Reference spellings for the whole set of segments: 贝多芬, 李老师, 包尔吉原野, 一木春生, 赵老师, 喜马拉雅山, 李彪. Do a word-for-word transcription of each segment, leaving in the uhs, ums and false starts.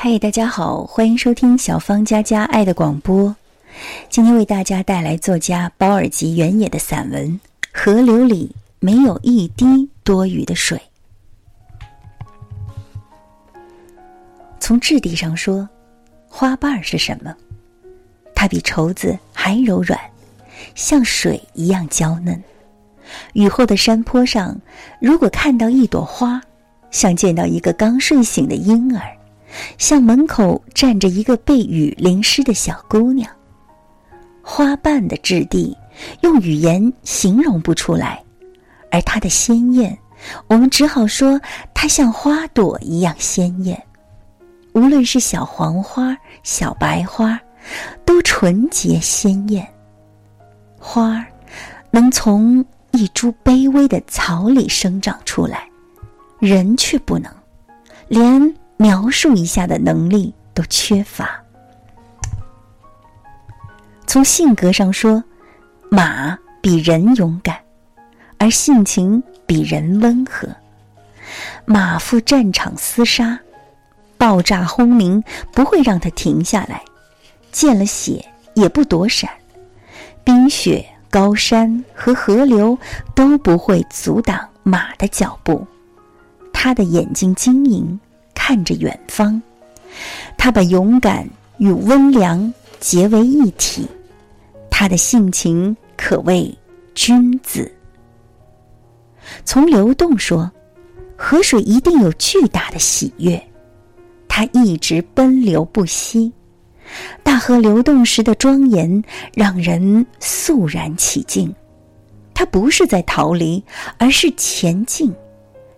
嗨，大家好，欢迎收听小芳家家爱的广播。今天为大家带来作家包尔吉原野的散文《河流里没有一滴多余的水》。从质地上说，花瓣是什么？它比绸子还柔软，像水一样娇嫩。雨后的山坡上，如果看到一朵花，像见到一个刚睡醒的婴儿，像门口站着一个被雨淋湿的小姑娘。花瓣的质地用语言形容不出来，而它的鲜艳，我们只好说它像花朵一样鲜艳。无论是小黄花、小白花，都纯洁鲜艳。花儿能从一株卑微的草里生长出来，人却不能，连描述一下的能力都缺乏。从性格上说，马比人勇敢，而性情比人温和。马赴战场厮杀，爆炸轰鸣不会让它停下来，见了血也不躲闪，冰雪、高山和河流都不会阻挡马的脚步。它的眼睛晶莹，看着远方，他把勇敢与温良结为一体，他的性情可谓君子。从流动说，河水一定有巨大的喜悦，它一直奔流不息。大河流动时的庄严让人肃然起敬，它不是在逃离，而是前进。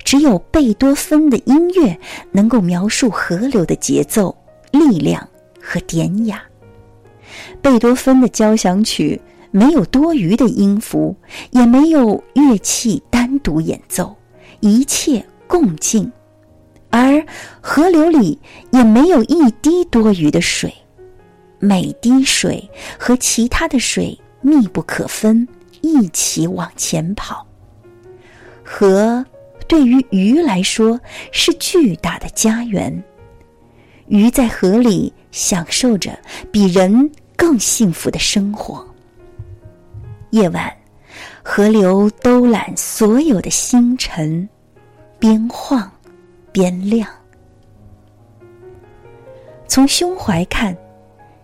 只有贝多芬的音乐能够描述河流的节奏、力量和典雅。贝多芬的交响曲没有多余的音符，也没有乐器单独演奏，一切共进。而河流里也没有一滴多余的水，每滴水和其他的水密不可分，一起往前跑。河对于鱼来说是巨大的家园，鱼在河里享受着比人更幸福的生活。夜晚，河流兜揽所有的星辰，边晃边亮。从胸怀看，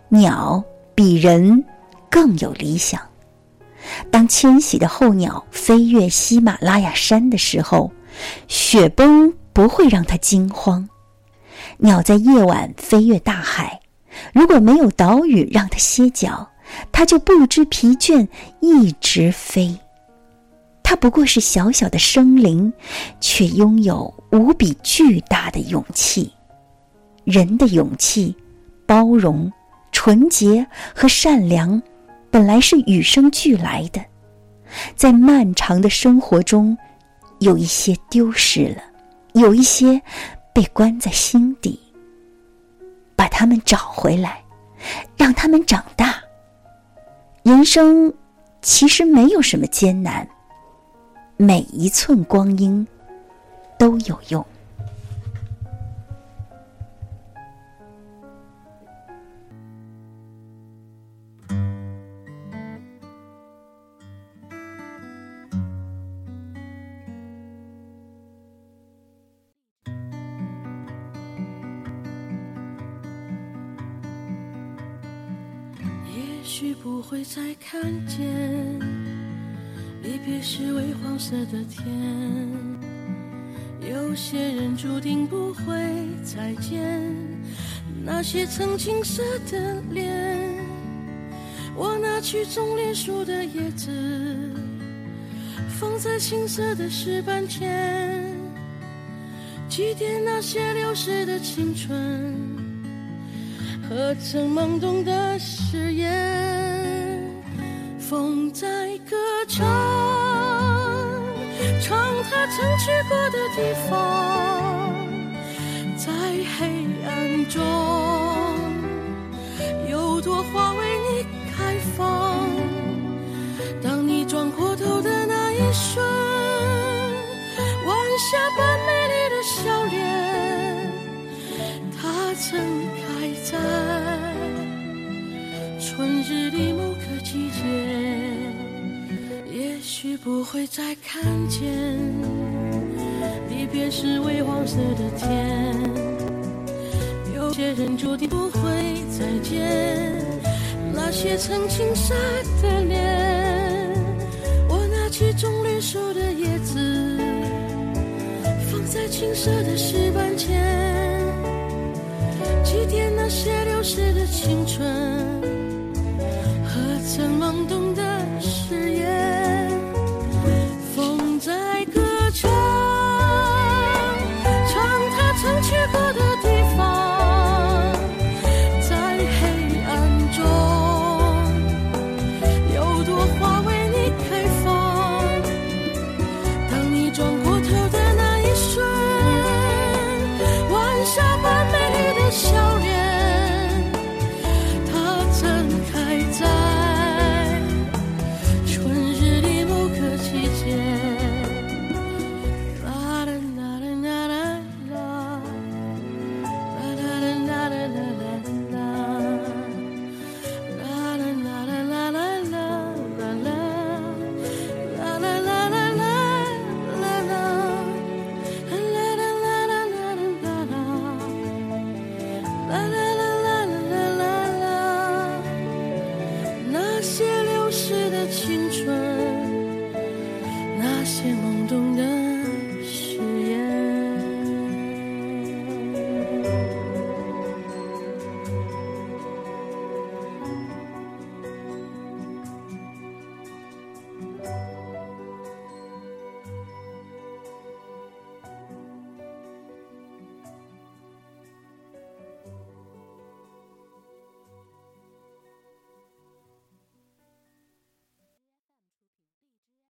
鸟比人更有理想。当迁徙的候鸟飞越喜马拉雅山的时候，雪崩不会让它惊慌。鸟在夜晚飞越大海，如果没有岛屿让它歇脚，它就不知疲倦一直飞。它不过是小小的生灵，却拥有无比巨大的勇气。人的勇气、包容、纯洁和善良本来是与生俱来的，在漫长的生活中有一些丢失了，有一些被关在心底。把它们找回来，让它们长大。人生其实没有什么艰难，每一寸光阴都有用。也许不会再看见，离别时微黄色的天，有些人注定不会再见，那些曾青涩的脸，我拿去种莲树的叶子，放在青涩的石板前，祭奠那些流逝的青春和曾懵懂的誓言。风在歌唱，唱他曾去过的地方，在黑暗中有朵花为你开放。当你转过头的那一瞬，晚霞般美丽的笑脸，他曾不会再看见离别时微黄色的天。有些人注定不会再见，那些曾青涩的脸。我拿起棕榈树的叶子，放在青涩的石板前，祭奠那些流逝的青春和曾懵懂的誓言。